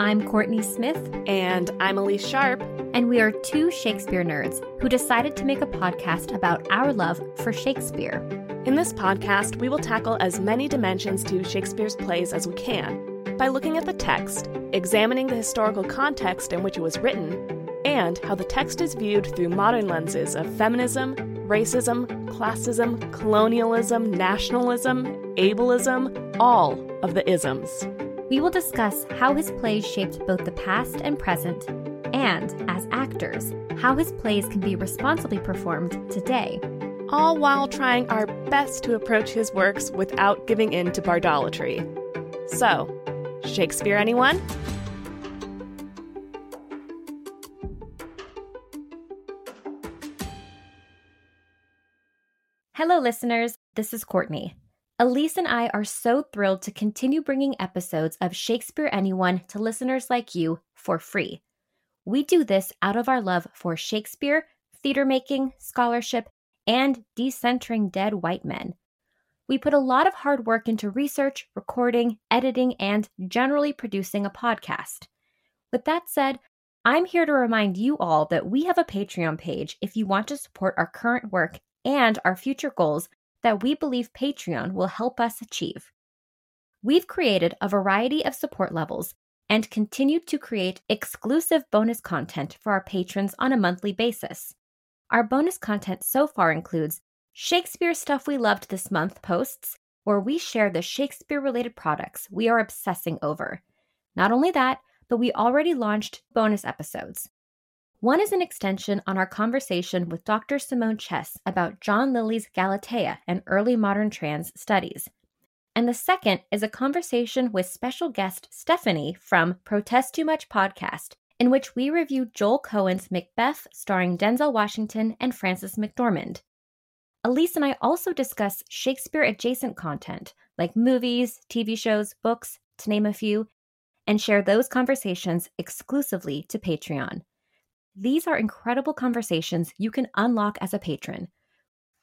I'm Courtney Smith. And I'm Elise Sharp. And we are two Shakespeare nerds who decided to make a podcast about our love for Shakespeare. In this podcast, we will tackle as many dimensions to Shakespeare's plays as we can by looking at the text, examining the historical context in which it was written, and how the text is viewed through modern lenses of feminism, racism, classism, colonialism, nationalism, ableism, all of the isms. We will discuss how his plays shaped both the past and present, and, as actors, how his plays can be responsibly performed today. All while trying our best to approach his works without giving in to bardolatry. So, Shakespeare anyone? Hello, listeners. This is Courtney. Elise and I are so thrilled to continue bringing episodes of Shakespeare Anyone to listeners like you for free. We do this out of our love for Shakespeare, theater making, scholarship, and decentering dead white men. We put a lot of hard work into research, recording, editing, and generally producing a podcast. With that said, I'm here to remind you all that we have a Patreon page if you want to support our current work and our future goals that we believe Patreon will help us achieve. We've created a variety of support levels and continue to create exclusive bonus content for our patrons on a monthly basis. Our bonus content so far includes Shakespeare Stuff We Loved This Month posts, where we share the Shakespeare-related products we are obsessing over. Not only that, but we already launched bonus episodes. One is an extension on our conversation with Dr. Simone Chess about John Lilly's Galatea and early modern trans studies. And the second is a conversation with special guest Stephanie from Protest Too Much Podcast, in which we review Joel Cohen's Macbeth starring Denzel Washington and Frances McDormand. Elise and I also discuss Shakespeare-adjacent content, like movies, TV shows, books, to name a few, and share those conversations exclusively to Patreon. These are incredible conversations you can unlock as a patron.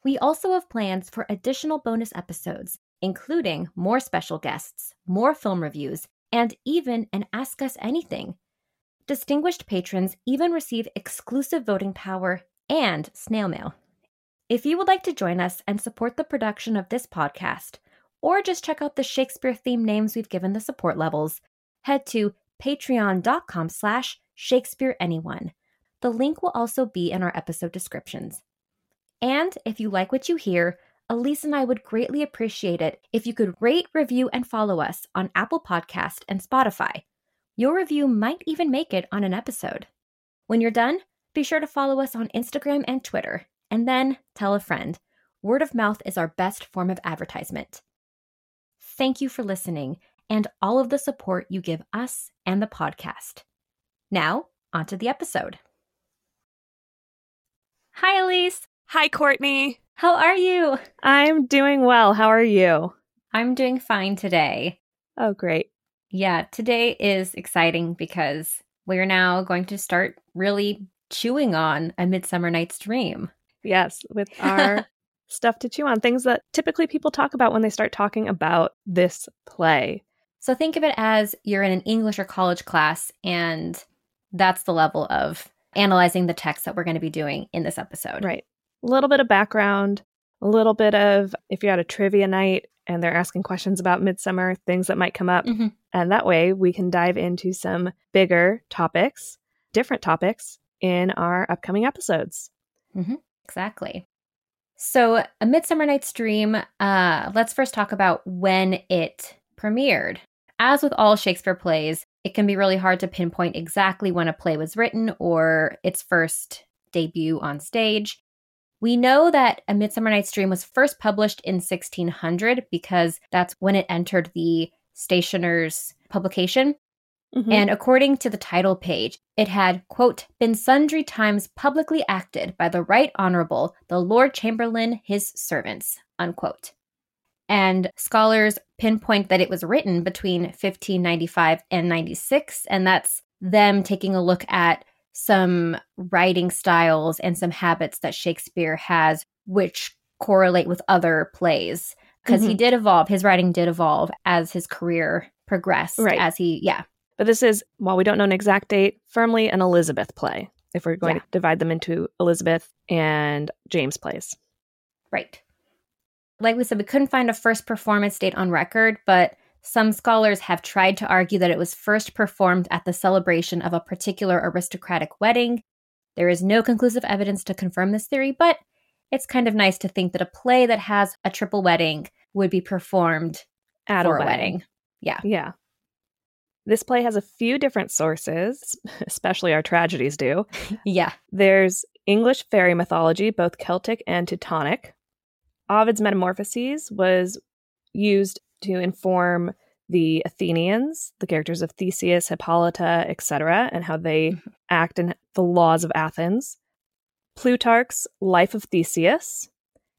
We also have plans for additional bonus episodes, including more special guests, more film reviews, and even an Ask Us Anything. Distinguished patrons even receive exclusive voting power and snail mail. If you would like to join us and support the production of this podcast, or just check out the Shakespeare-themed names we've given the support levels, head to patreon.com/ShakespeareAnyone. The link will also be in our episode descriptions. And if you like what you hear, Elise and I would greatly appreciate it if you could rate, review, and follow us on Apple Podcasts and Spotify. Your review might even make it on an episode. When you're done, be sure to follow us on Instagram and Twitter, and then tell a friend. Word of mouth is our best form of advertisement. Thank you for listening and all of the support you give us and the podcast. Now, onto the episode. Hi, Elise. Hi, Courtney. How are you? I'm doing well. How are you? I'm doing fine today. Oh, great. Yeah, today is exciting because we're now going to start really chewing on A Midsummer Night's Dream. Yes, with our stuff to chew on, things that typically people talk about when they start talking about this play. So think of it as you're in an English or college class, and that's the level of analyzing the text that we're going to be doing in this episode. Right. A little bit of background, a little bit of if you're at a trivia night and they're asking questions about Midsummer, things that might come up. Mm-hmm. And that way we can dive into some bigger topics, different topics in our upcoming episodes. Mm-hmm. Exactly. So A Midsummer Night's Dream, let's first talk about when it premiered. As with all Shakespeare plays, it can be really hard to pinpoint exactly when a play was written or its first debut on stage. We know that A Midsummer Night's Dream was first published in 1600 because that's when it entered the stationer's publication. Mm-hmm. And according to the title page, it had, quote, been sundry times publicly acted by the Right Honorable the Lord Chamberlain, his servants, unquote. And scholars pinpoint that it was written between 1595 and 96, and that's them taking a look at some writing styles and some habits that Shakespeare has, which correlate with other plays, because mm-hmm. His writing did evolve as his career progressed. Right. As he, yeah. But this is, while we don't know an exact date, firmly an Elizabeth play, if we're going to divide them into Elizabeth and James plays. Right. Like we said, we couldn't find a first performance date on record, but some scholars have tried to argue that it was first performed at the celebration of a particular aristocratic wedding. There is no conclusive evidence to confirm this theory, but it's kind of nice to think that a play that has a triple wedding would be performed at a wedding. Yeah. Yeah. This play has a few different sources, especially our tragedies do. Yeah. There's English fairy mythology, both Celtic and Teutonic. Ovid's Metamorphoses was used to inform the Athenians, the characters of Theseus, Hippolyta, etc., and how they act in the laws of Athens. Plutarch's Life of Theseus.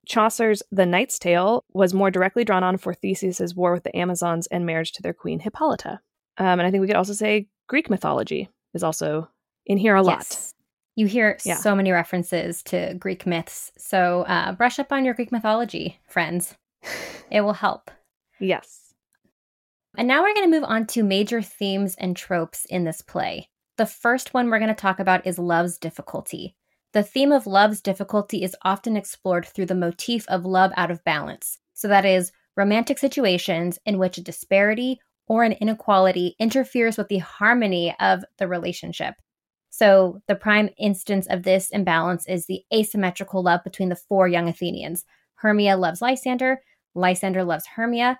Chaucer's The Knight's Tale was more directly drawn on for Theseus's war with the Amazons and marriage to their queen Hippolyta. And I think we could also say Greek mythology is also in here a lot. Yes. You hear so many references to Greek myths. So brush up on your Greek mythology, friends. It will help. Yes. And now we're going to move on to major themes and tropes in this play. The first one we're going to talk about is love's difficulty. The theme of love's difficulty is often explored through the motif of love out of balance. So that is romantic situations in which a disparity or an inequality interferes with the harmony of the relationship. So the prime instance of this imbalance is the asymmetrical love between the four young Athenians. Hermia loves Lysander, Lysander loves Hermia,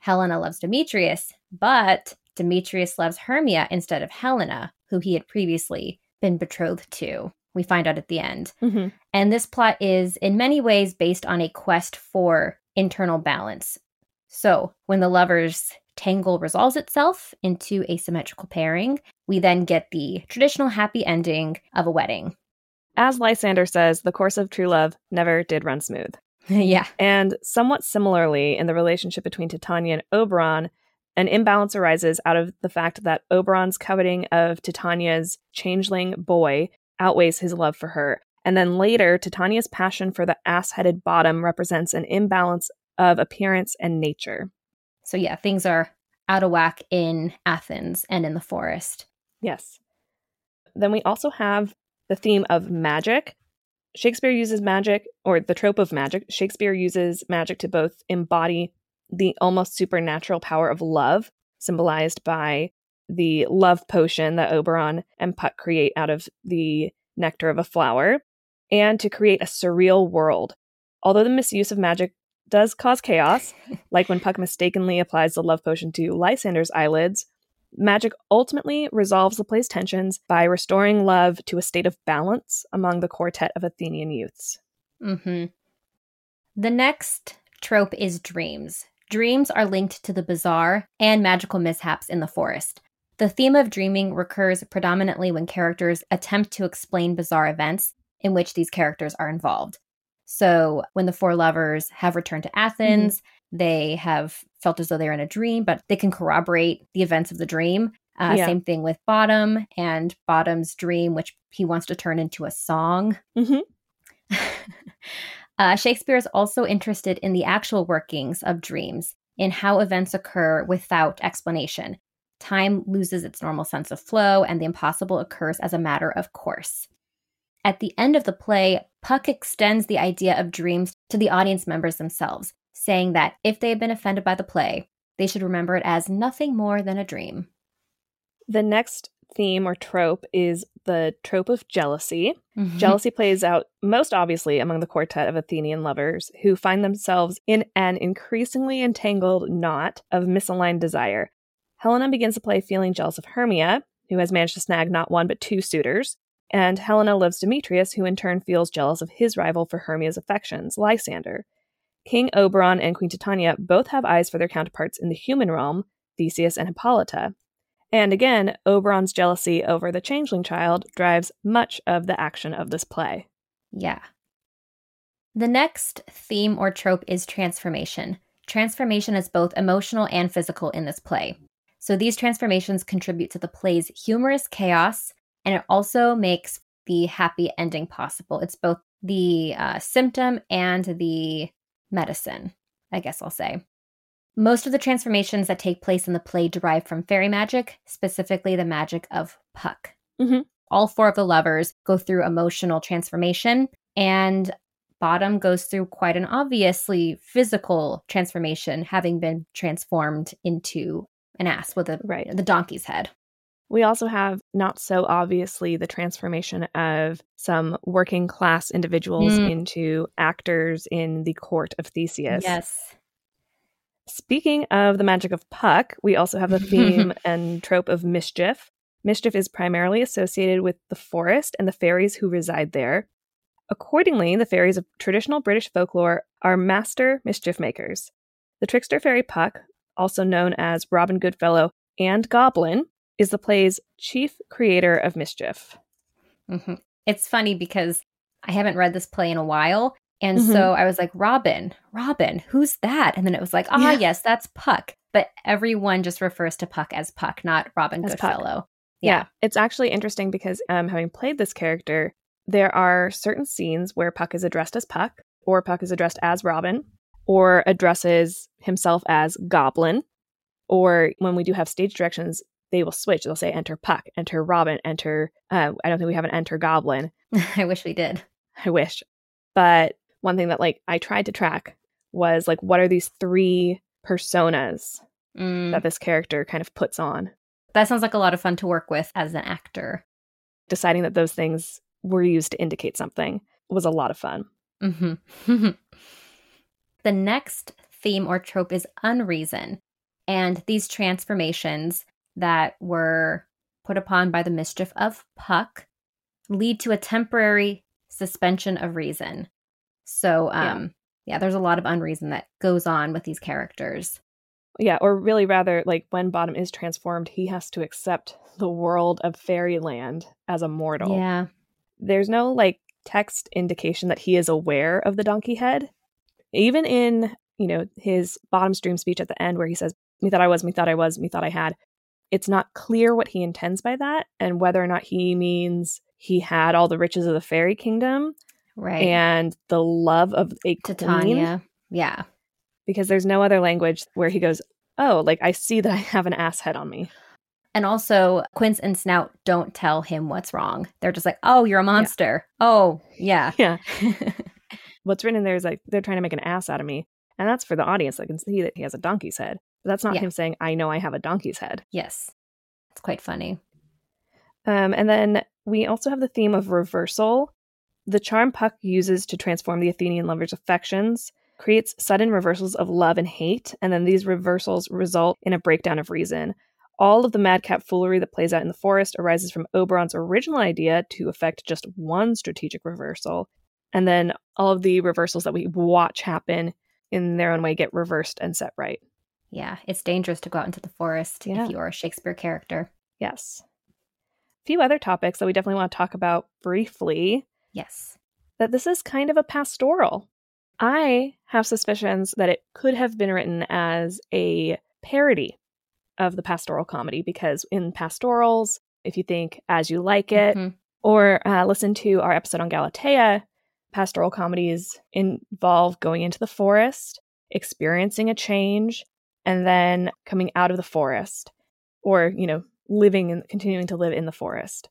Helena loves Demetrius, but Demetrius loves Hermia instead of Helena, who he had previously been betrothed to, we find out at the end. Mm-hmm. And this plot is in many ways based on a quest for internal balance. So when the lovers tangle resolves itself into asymmetrical pairing, we then get the traditional happy ending of a wedding. As Lysander says, the course of true love never did run smooth. Yeah. And somewhat similarly, in the relationship between Titania and Oberon, an imbalance arises out of the fact that Oberon's coveting of Titania's changeling boy outweighs his love for her. And then later, Titania's passion for the ass-headed Bottom represents an imbalance of appearance and nature. So yeah, things are out of whack in Athens and in the forest. Yes. Then we also have the theme of magic. Shakespeare uses magic, or the trope of magic. Shakespeare uses magic to both embody the almost supernatural power of love, symbolized by the love potion that Oberon and Puck create out of the nectar of a flower, and to create a surreal world. Although the misuse of magic does cause chaos, like when Puck mistakenly applies the love potion to Lysander's eyelids, magic ultimately resolves the play's tensions by restoring love to a state of balance among the quartet of Athenian youths. Mm-hmm. The next trope is dreams. Dreams are linked to the bizarre and magical mishaps in the forest. The theme of dreaming recurs predominantly when characters attempt to explain bizarre events in which these characters are involved. So when the four lovers have returned to Athens, mm-hmm. they have felt as though they're in a dream, but they can corroborate the events of the dream. Same thing with Bottom and Bottom's dream, which he wants to turn into a song. Mm-hmm. Shakespeare is also interested in the actual workings of dreams, in how events occur without explanation. Time loses its normal sense of flow, and the impossible occurs as a matter of course. At the end of the play, Puck extends the idea of dreams to the audience members themselves, saying that if they have been offended by the play, they should remember it as nothing more than a dream. The next theme or trope is the trope of jealousy. Mm-hmm. Jealousy plays out most obviously among the quartet of Athenian lovers who find themselves in an increasingly entangled knot of misaligned desire. Helena begins the play feeling jealous of Hermia, who has managed to snag not one but two suitors. And Helena loves Demetrius, who in turn feels jealous of his rival for Hermia's affections, Lysander. King Oberon and Queen Titania both have eyes for their counterparts in the human realm, Theseus and Hippolyta. And again, Oberon's jealousy over the changeling child drives much of the action of this play. Yeah. The next theme or trope is transformation. Transformation is both emotional and physical in this play. So these transformations contribute to the play's humorous chaos, and it also makes the happy ending possible. It's both the symptom and the medicine, I guess I'll say. Most of the transformations that take place in the play derive from fairy magic, specifically the magic of Puck. Mm-hmm. All four of the lovers go through emotional transformation, and Bottom goes through quite an obviously physical transformation, having been transformed into an ass with the donkey's head. We also have, not so obviously, the transformation of some working class individuals into actors in the court of Theseus. Yes. Speaking of the magic of Puck, we also have the theme and trope of mischief. Mischief is primarily associated with the forest and the fairies who reside there. Accordingly, the fairies of traditional British folklore are master mischief makers. The trickster fairy Puck, also known as Robin Goodfellow and Goblin, is the play's chief creator of mischief. Mm-hmm. It's funny because I haven't read this play in a while. And so I was like, Robin, who's that? And then it was like, yes, that's Puck. But everyone just refers to Puck as Puck, not Robin Goodfellow. Yeah. It's actually interesting because having played this character, there are certain scenes where Puck is addressed as Puck, or Puck is addressed as Robin, or addresses himself as Goblin. Or when we do have stage directions, they will switch. They'll say, enter Puck, enter Robin, enter... I don't think we have an enter Goblin. I wish we did. I wish. But one thing that I tried to track was what are these three personas that this character kind of puts on? That sounds like a lot of fun to work with as an actor. Deciding that those things were used to indicate something was a lot of fun. Mm-hmm. The next theme or trope is unreason. And these transformations that were put upon by the mischief of Puck lead to a temporary suspension of reason. So, there's a lot of unreason that goes on with these characters. Yeah, or really rather, when Bottom is transformed, he has to accept the world of fairyland as a mortal. Yeah. There's no, text indication that he is aware of the donkey head. Even in, his Bottom's dream speech at the end where he says, me thought I was, me thought I was, me thought I had. It's not clear what he intends by that and whether or not he means he had all the riches of the fairy kingdom. Right. And the love of a Titania. Queen. Yeah. Because there's no other language where he goes, I see that I have an ass head on me. And also, Quince and Snout don't tell him what's wrong. They're just like, oh, you're a monster. Yeah. Oh, yeah. Yeah. What's written in there is they're trying to make an ass out of me. And that's for the audience. They can see that he has a donkey's head. But that's not him saying, I know I have a donkey's head. Yes. It's quite funny. And then we also have the theme of reversal. The charm Puck uses to transform the Athenian lovers' affections creates sudden reversals of love and hate, and then these reversals result in a breakdown of reason. All of the madcap foolery that plays out in the forest arises from Oberon's original idea to effect just one strategic reversal, and then all of the reversals that we watch happen in their own way get reversed and set right. Yeah, it's dangerous to go out into the forest if you're a Shakespeare character. Yes. A few other topics that we definitely want to talk about briefly. Yes. That this is kind of a pastoral. I have suspicions that it could have been written as a parody of the pastoral comedy, because in pastorals, if you think As You Like It, or listen to our episode on Galatea, pastoral comedies involve going into the forest, experiencing a change, and then coming out of the forest, or, continuing to live in the forest.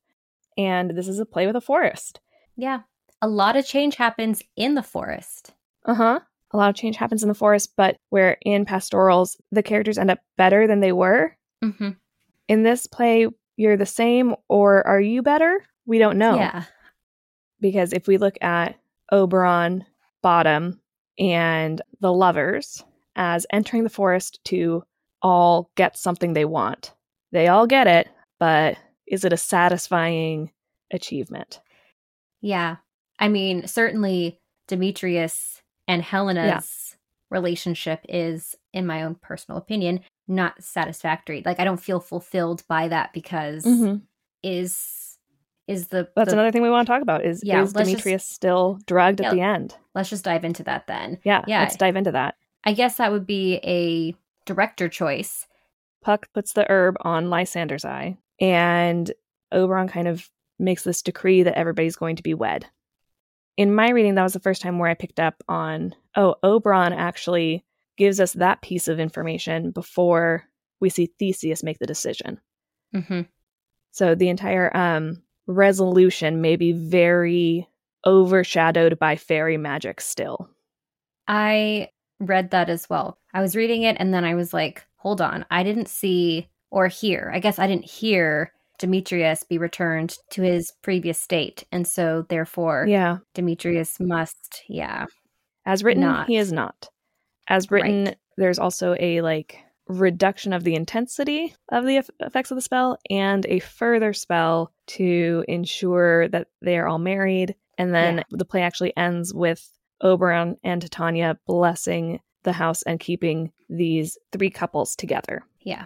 And this is a play with a forest. Yeah. A lot of change happens in the forest. Uh-huh. A lot of change happens in the forest, but where in pastorals, the characters end up better than they were. Mm-hmm. In this play, you're the same, or are you better? We don't know. Yeah. Because if we look at Oberon, Bottom, and the lovers as entering the forest to all get something they want. They all get it, but is it a satisfying achievement? Yeah. I mean, certainly Demetrius and Helena's relationship is, in my own personal opinion, not satisfactory. I don't feel fulfilled by that because is the... That's another thing we want to talk about is Demetrius still drugged at the end? Let's just dive into that then. Yeah, let's dive into that. I guess that would be a director choice. Puck puts the herb on Lysander's eye, and Oberon kind of makes this decree that everybody's going to be wed. In my reading, that was the first time where I picked up on, Oberon actually gives us that piece of information before we see Theseus make the decision. Mm-hmm. So the entire resolution may be very overshadowed by fairy magic still. I read that as well. I was reading it and then I was like, hold on, I didn't see or hear. I guess I didn't hear Demetrius be returned to his previous state. And so therefore, Demetrius must, as written, not. He is not. As written, right. There's also a reduction of the intensity of the effects of the spell and a further spell to ensure that they are all married. And then the play actually ends with Oberon and Titania blessing the house and keeping these three couples together. Yeah.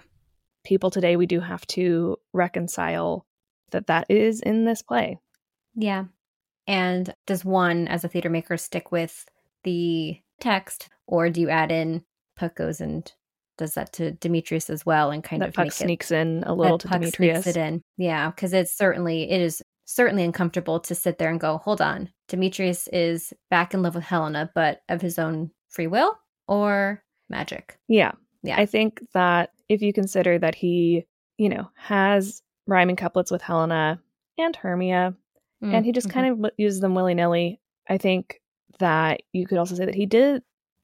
People today, we do have to reconcile that is in this play. Yeah. And does one, as a theater maker, stick with the text, or do you add in Puck goes and does that to Demetrius as well, and kind of Puck sneaks in a little to Demetrius? Sneaks it in. Yeah, because it is certainly uncomfortable to sit there and go, hold on, Demetrius is back in love with Helena, but of his own free will or magic? Yeah. I think that if you consider that he, has rhyming couplets with Helena and Hermia, and he just kind of uses them willy-nilly, I think that you could also say that he did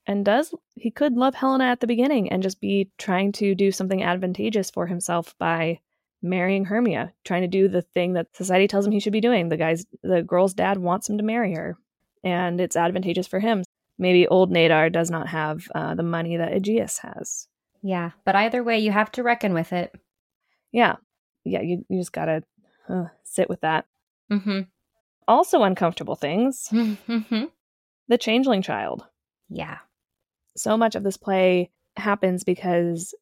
and does, he could love Helena at the beginning and just be trying to do something advantageous for himself by marrying Hermia, trying to do the thing that society tells him he should be doing. The girl's dad wants him to marry her, and it's advantageous for him. Maybe old Nadar does not have the money that Aegeus has. Yeah, but either way, you have to reckon with it. Yeah. Yeah, you just gotta sit with that. Mm-hmm. Also uncomfortable things. Mm-hmm. The Changeling Child. Yeah. So much of this play happens because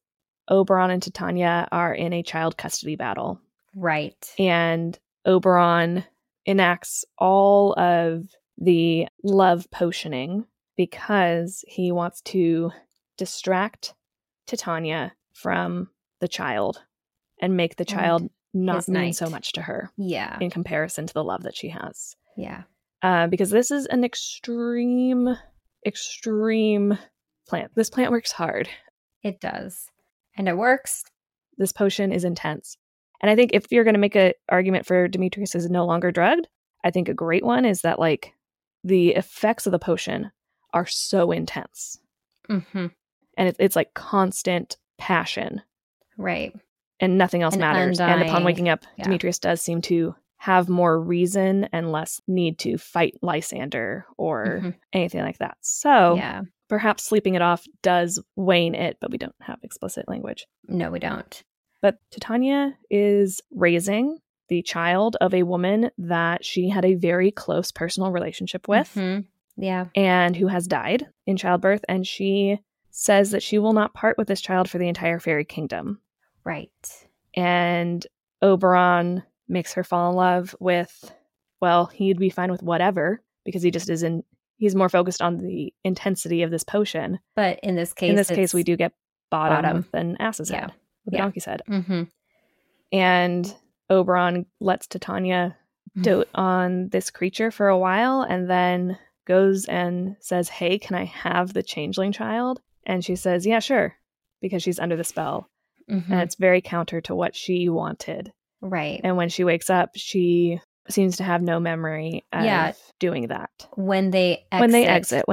Oberon and Titania are in a child custody battle. Right. And Oberon enacts all of the love potioning because he wants to distract Titania from the child and make the child not mean so much to her. Yeah. In comparison to the love that she has. Yeah. Because this is an extreme plant. This plant works hard. It does. And it works. This potion is intense. And I think if you're going to make an argument for Demetrius is no longer drugged, I think a great one is that the effects of the potion are so intense. Mm-hmm. And it's like constant passion. Right. And nothing else matters. Undying. And upon waking up, Demetrius does seem to have more reason and less need to fight Lysander or anything like that. So perhaps sleeping it off does wane it, but we don't have explicit language. No, we don't. But Titania is raising the child of a woman that she had a very close personal relationship with. Mm-hmm. Yeah. And who has died in childbirth. And she says that she will not part with this child for the entire fairy kingdom. Right. And Oberon makes her fall in love with, he'd be fine with whatever, because he just isn't, he's more focused on the intensity of this potion. But in this case, we do get bottom than ass's head, with the donkey's head. Mm-hmm. And Oberon lets Titania dote on this creature for a while, and then goes and says, hey, can I have the changeling child? And she says, yeah, sure, because she's under the spell. Mm-hmm. And it's very counter to what she wanted. Right. And when she wakes up, she seems to have no memory of doing that. When they exit,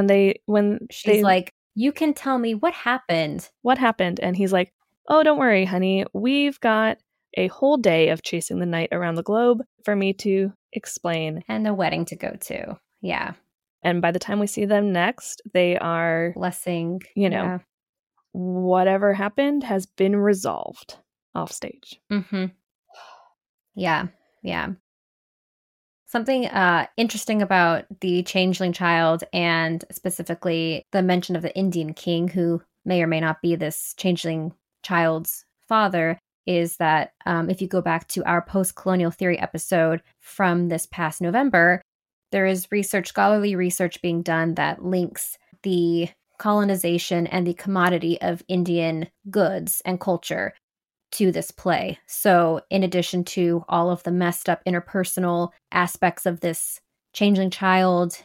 she's like, you can tell me what happened. And he's like, oh, don't worry, honey. We've got a whole day of chasing the knight around the globe for me to explain. And the wedding to go to. Yeah. And by the time we see them next, they are blessing, whatever happened has been resolved off stage. Mm-hmm. Yeah. Yeah. Something interesting about the changeling child, and specifically the mention of the Indian king, who may or may not be this changeling child's father, is that if you go back to our post-colonial theory episode from this past November, there is scholarly research being done that links the colonization and the commodity of Indian goods and culture to this play. So in addition to all of the messed up interpersonal aspects of this changeling child,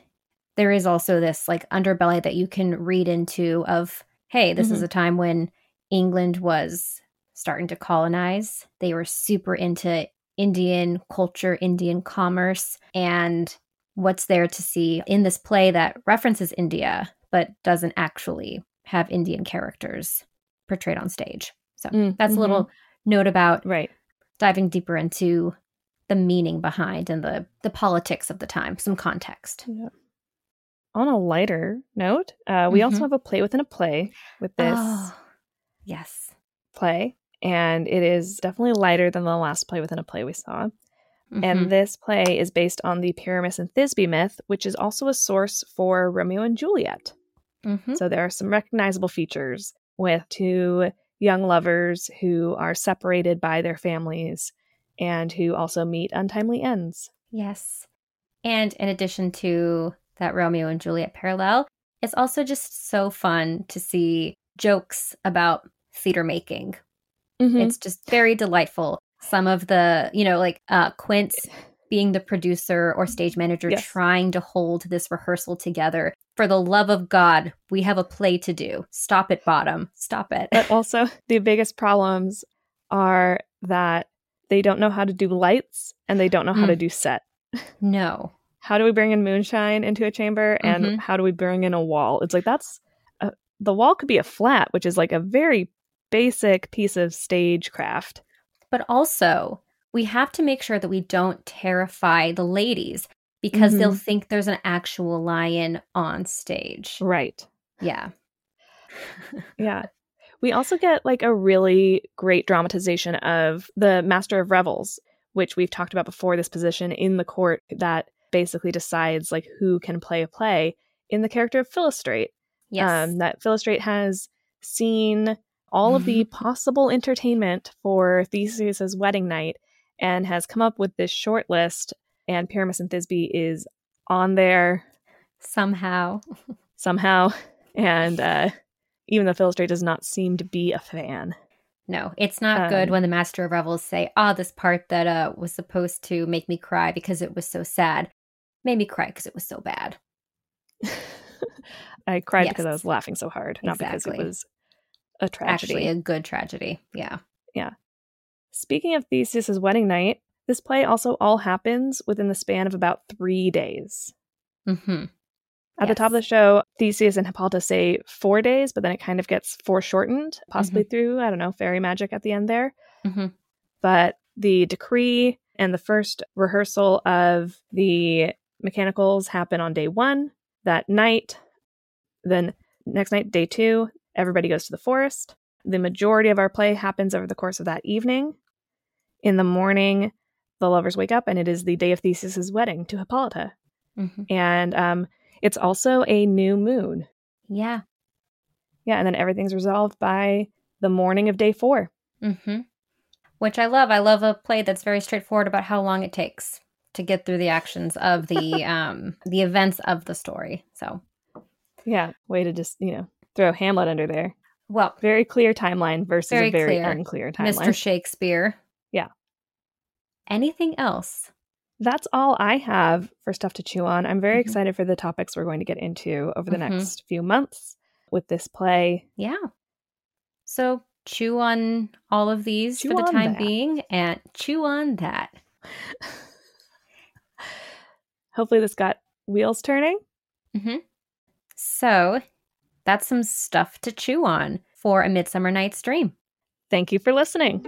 there is also this underbelly that you can read into of hey, this is a time when England was starting to colonize. They were super into Indian culture, Indian commerce, and what's there to see in this play that references India but doesn't actually have Indian characters portrayed on stage. So that's a little note about diving deeper into the meaning behind and the politics of the time, some context. Yeah. On a lighter note, we also have a play within a play with this play, and it is definitely lighter than the last play within a play we saw. And this play is based on the Pyramus and Thisbe myth, which is also a source for Romeo and Juliet. So there are some recognizable features with two young lovers who are separated by their families and who also meet untimely ends. Yes. And in addition to that Romeo and Juliet parallel, it's also just so fun to see jokes about theater making. It's just very delightful. Some of the, you know, like Quince being the producer or stage manager trying to hold this rehearsal together. For the love of God, we have a play to do. Stop it, Bottom. Stop it. But also the biggest problems are that they don't know how to do lights and they don't know how to do set. No. How do we bring in moonshine into a chamber and how do we bring in a wall? It's like that's the wall could be a flat, which is like a very basic piece of stagecraft. But also, we have to make sure that we don't terrify the ladies because they'll think there's an actual lion on stage. Right. Yeah. Yeah. We also get like a really great dramatization of the Master of Revels, which we've talked about before, this position in the court that basically decides like who can play a play in the character of Philostrate. Yes. That Philostrate has seen all of the possible entertainment for Theseus's wedding night and has come up with this short list, and Pyramus and Thisbe is on there somehow. And even though Philostrate does not seem to be a fan. No, it's not good when the Master of Revels say, this part that was supposed to make me cry because it was so sad made me cry because it was so bad. I cried because I was laughing so hard, not because it was a tragedy. Actually, a good tragedy. Yeah. Yeah. Speaking of Theseus's wedding night, this play also all happens within the span of about 3 days. At the top of the show, Theseus and Hippolyta say 4 days, but then it kind of gets foreshortened, possibly through, I don't know, fairy magic at the end there. But the decree and the first rehearsal of the mechanicals happen on day one, that night. Then next night, day two, everybody goes to the forest. The majority of our play happens over the course of that evening. In the morning, the lovers wake up, and it is the day of Theseus's wedding to Hippolyta. And it's also a new moon. Yeah. Yeah, and then everything's resolved by the morning of day four. Which I love. I love a play that's very straightforward about how long it takes to get through the actions of the events of the story. So, yeah, way to just, you know, throw Hamlet under there. Well, very clear timeline versus a very unclear timeline. Mr. Shakespeare. Yeah. Anything else? That's all I have for stuff to chew on. I'm very excited for the topics we're going to get into over the next few months with this play. Yeah. So chew on all of these for the time being and chew on that. Hopefully this got wheels turning. So that's some stuff to chew on for A Midsummer Night's Dream. Thank you for listening.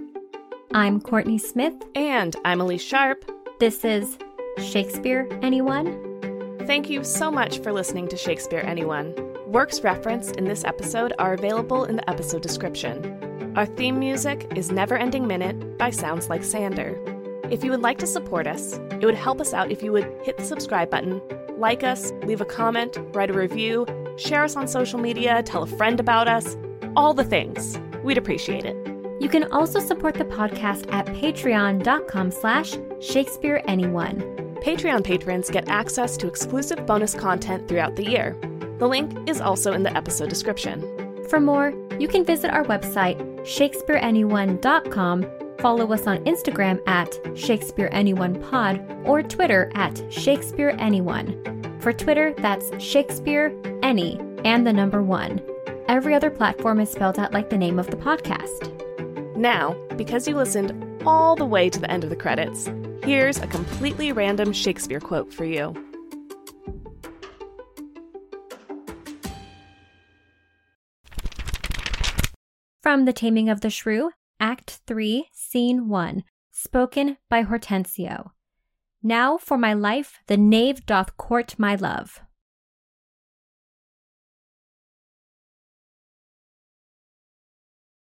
I'm Courtney Smith. And I'm Elise Sharp. This is Shakespeare Anyone. Thank you so much for listening to Shakespeare Anyone. Works referenced in this episode are available in the episode description. Our theme music is Never Ending Minute by Sounds Like Sander. If you would like to support us, it would help us out if you would hit the subscribe button, like us, leave a comment, write a review, share us on social media, tell a friend about us, all the things. We'd appreciate it. You can also support the podcast at patreon.com/ShakespeareAnyone. Patreon patrons get access to exclusive bonus content throughout the year. The link is also in the episode description. For more, you can visit our website, ShakespeareAnyone.com, follow us on Instagram at ShakespeareAnyonePod or Twitter at ShakespeareAnyone. For Twitter, that's Shakespeare, Any, and the number 1. Every other platform is spelled out like the name of the podcast. Now, because you listened all the way to the end of the credits, here's a completely random Shakespeare quote for you. From The Taming of the Shrew, Act 3, Scene 1, spoken by Hortensio. Now for my life the knave doth court my love.